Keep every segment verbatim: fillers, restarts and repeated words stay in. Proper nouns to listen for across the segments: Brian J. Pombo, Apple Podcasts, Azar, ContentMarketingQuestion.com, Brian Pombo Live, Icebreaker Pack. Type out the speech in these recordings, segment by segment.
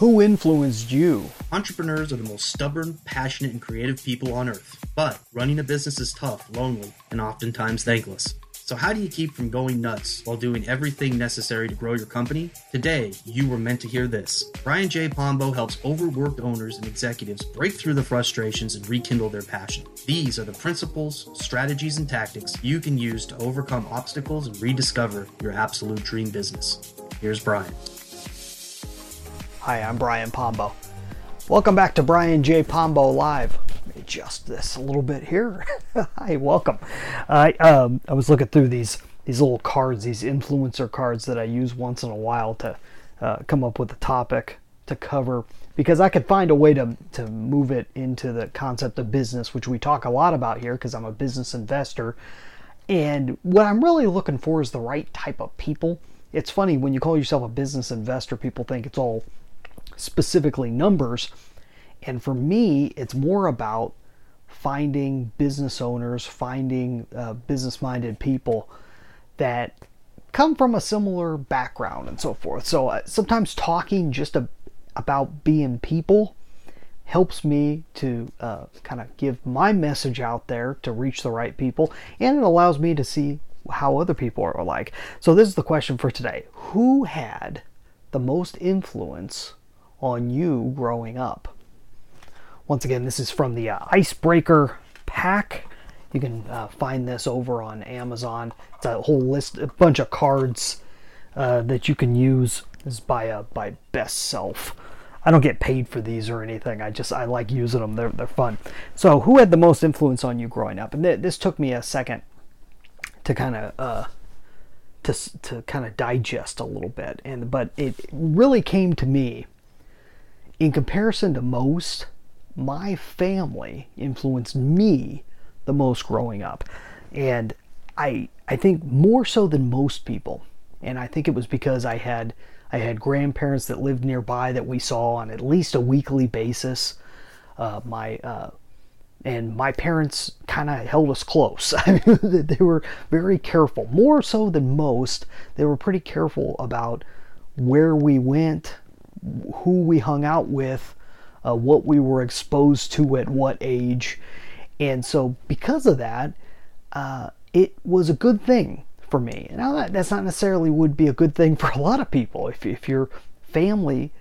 Who influenced you? Entrepreneurs are the most stubborn, passionate, and creative people on earth. But running a business is tough, lonely, and oftentimes thankless. So how do you keep from going nuts while doing everything necessary to grow your company? Today, you were meant to hear this. Brian J. Pombo helps overworked owners and executives break through the frustrations and rekindle their passion. These are the principles, strategies, and tactics you can use to overcome obstacles and rediscover your absolute dream business. Here's Brian. Hi, I'm Brian Pombo. Welcome back to Brian J. Pombo Live. Let me adjust this a little bit here. Hi, welcome. I um, I was looking through these these little cards, these influencer cards that I use once in a while to uh, come up with a topic to cover, because I could find a way to to move it into the concept of business, which we talk a lot about here because I'm a business investor. And what I'm really looking for is the right type of people. It's funny, when you call yourself a business investor, people think it's all specifically numbers. And for me, it's more about finding business owners, finding uh, business-minded people that come from a similar background and so forth. So uh, sometimes talking just a, about being people helps me to uh, kind of give my message out there to reach the right people, and it allows me to see how other people are like. So this is the question for today. Who had the most influence on you growing up? Once again, this is from the uh, Icebreaker Pack. You can uh, find this over on Amazon. It's a whole list, a bunch of cards uh, that you can use. This is by, uh, by Best Self. I don't get paid for these or anything. I just, I like using them. They're, they're fun. So who had the most influence on you growing up? And th- this took me a second to kind of uh, to, to kind of digest a little bit. And but it really came to me, in comparison to most, my family influenced me the most growing up, and I I think more so than most people. And I think it was because I had I had grandparents that lived nearby that we saw on at least a weekly basis. Uh, my uh, and my parents kind of held us close. I mean, they were very careful, more so than most. They were pretty careful about where we went, who we hung out with, Uh, what we were exposed to at what age. And so because of that, uh, it was a good thing for me. Now that, that's not necessarily would be a good thing for a lot of people. If, if your family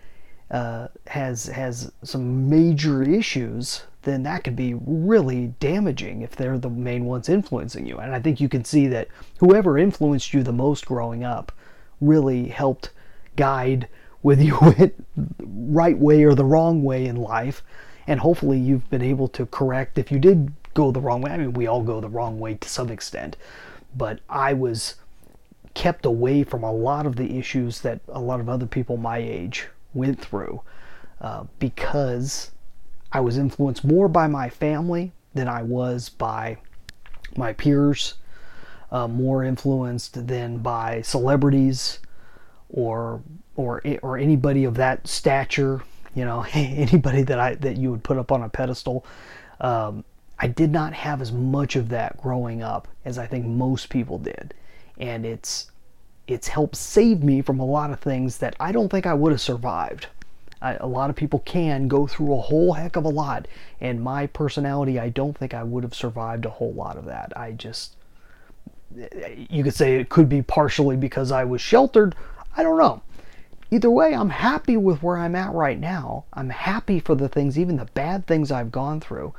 uh, has has some major issues, then that could be really damaging if they're the main ones influencing you. And I think you can see that whoever influenced you the most growing up really helped guide whether you went the right way or the wrong way in life, and hopefully you've been able to correct if you did go the wrong way. I mean, we all go the wrong way to some extent, but I was kept away from a lot of the issues that a lot of other people my age went through uh, because I was influenced more by my family than I was by my peers, uh, more influenced than by celebrities or or or anybody of that stature, you know, anybody that I that you would put up on a pedestal. Um, I did not have as much of that growing up as I think most people did, and it's it's helped save me from a lot of things that I don't think I would have survived. I, a lot of people can go through a whole heck of a lot, and my personality, I don't think I would have survived a whole lot of that. I just, you could say it could be partially because I was sheltered. I don't know. Either way, I'm happy with where I'm at right now. I'm happy for the things, even the bad things I've gone through.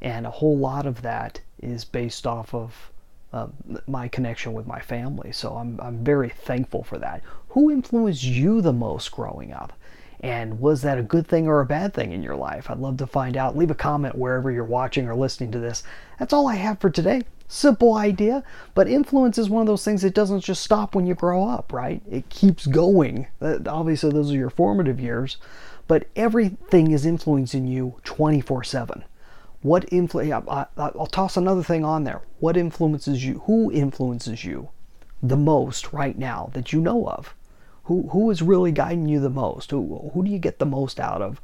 And a whole lot of that is based off of uh, my connection with my family. So I'm I'm very thankful for that. Who influenced you the most growing up? And was that a good thing or a bad thing in your life? I'd love to find out. Leave a comment wherever you're watching or listening to this. That's all I have for today. Simple idea, but influence is one of those things that doesn't just stop when you grow up, right? It keeps going. Obviously, those are your formative years, but everything is influencing you twenty-four seven. What influ- I'll toss another thing on there. What influences you? Who influences you the most right now that you know of? Who who is really guiding you the most? Who who do you get the most out of?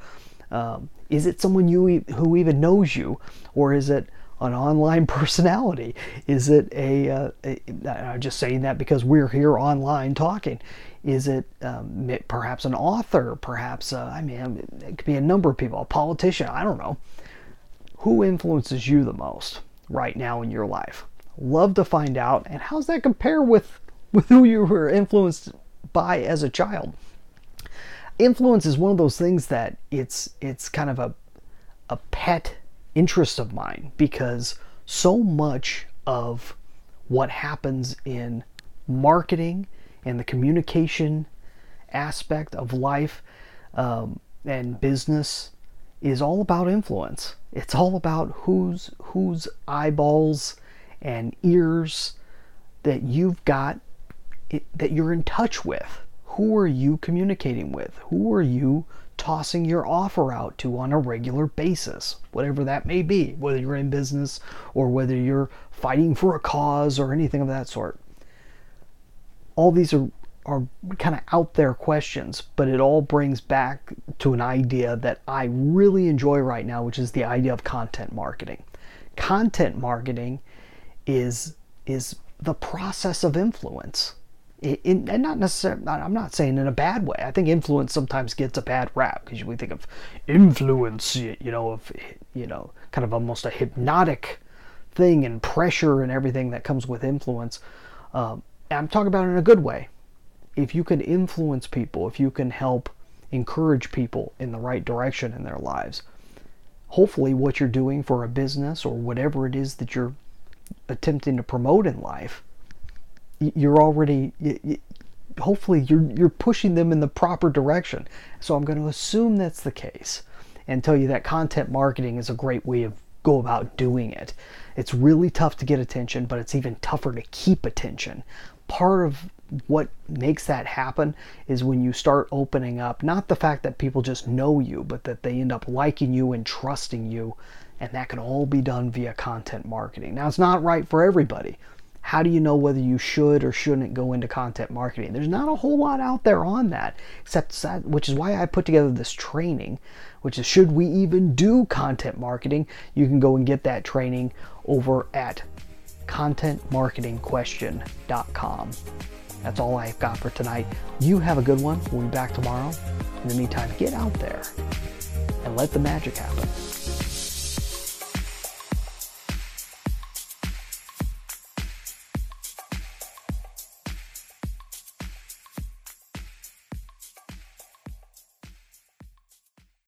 Um, is it someone you who even knows you, or is it an online personality? Is it a, uh, a I'm just saying that because we're here online talking. Is it um, perhaps an author? Perhaps, uh, I mean, it could be a number of people, a politician, I don't know. Who influences you the most right now in your life? Love to find out. And how's that compare with, with who you were influenced by as a child? Influence is one of those things that it's it's kind of a a pet interest of mine, because so much of what happens in marketing and the communication aspect of life um, and business is all about influence. It's all about whose whose eyeballs and ears that you've got, it, that you're in touch with. Who are you communicating with? Who are you tossing your offer out to on a regular basis? Whatever that may be, whether you're in business or whether you're fighting for a cause or anything of that sort. All these are, are kind of out there questions, but it all brings back to an idea that I really enjoy right now, which is the idea of content marketing. Content marketing is, is the process of influence. It, it, and not necessarily, I'm not saying in a bad way. I think influence sometimes gets a bad rap because we think of influence, you know, of, you know, kind of almost a hypnotic thing and pressure and everything that comes with influence. Um, I'm talking about it in a good way. If you can influence people, if you can help encourage people in the right direction in their lives, hopefully what you're doing for a business or whatever it is that you're attempting to promote in life, you're already, you, you, hopefully you're you're pushing them in the proper direction. So I'm going to assume that's the case and tell you that content marketing is a great way of go about doing it. It's really tough to get attention, but it's even tougher to keep attention. Part of what makes that happen is when you start opening up, not the fact that people just know you, but that they end up liking you and trusting you, and that can all be done via content marketing. Now, it's not right for everybody. How do you know whether you should or shouldn't go into content marketing? There's not a whole lot out there on that, except that, which is why I put together this training, which is should we even do content marketing? You can go and get that training over at content marketing question dot com. That's all I've got for tonight. You have a good one. We'll be back tomorrow. In the meantime, get out there and let the magic happen.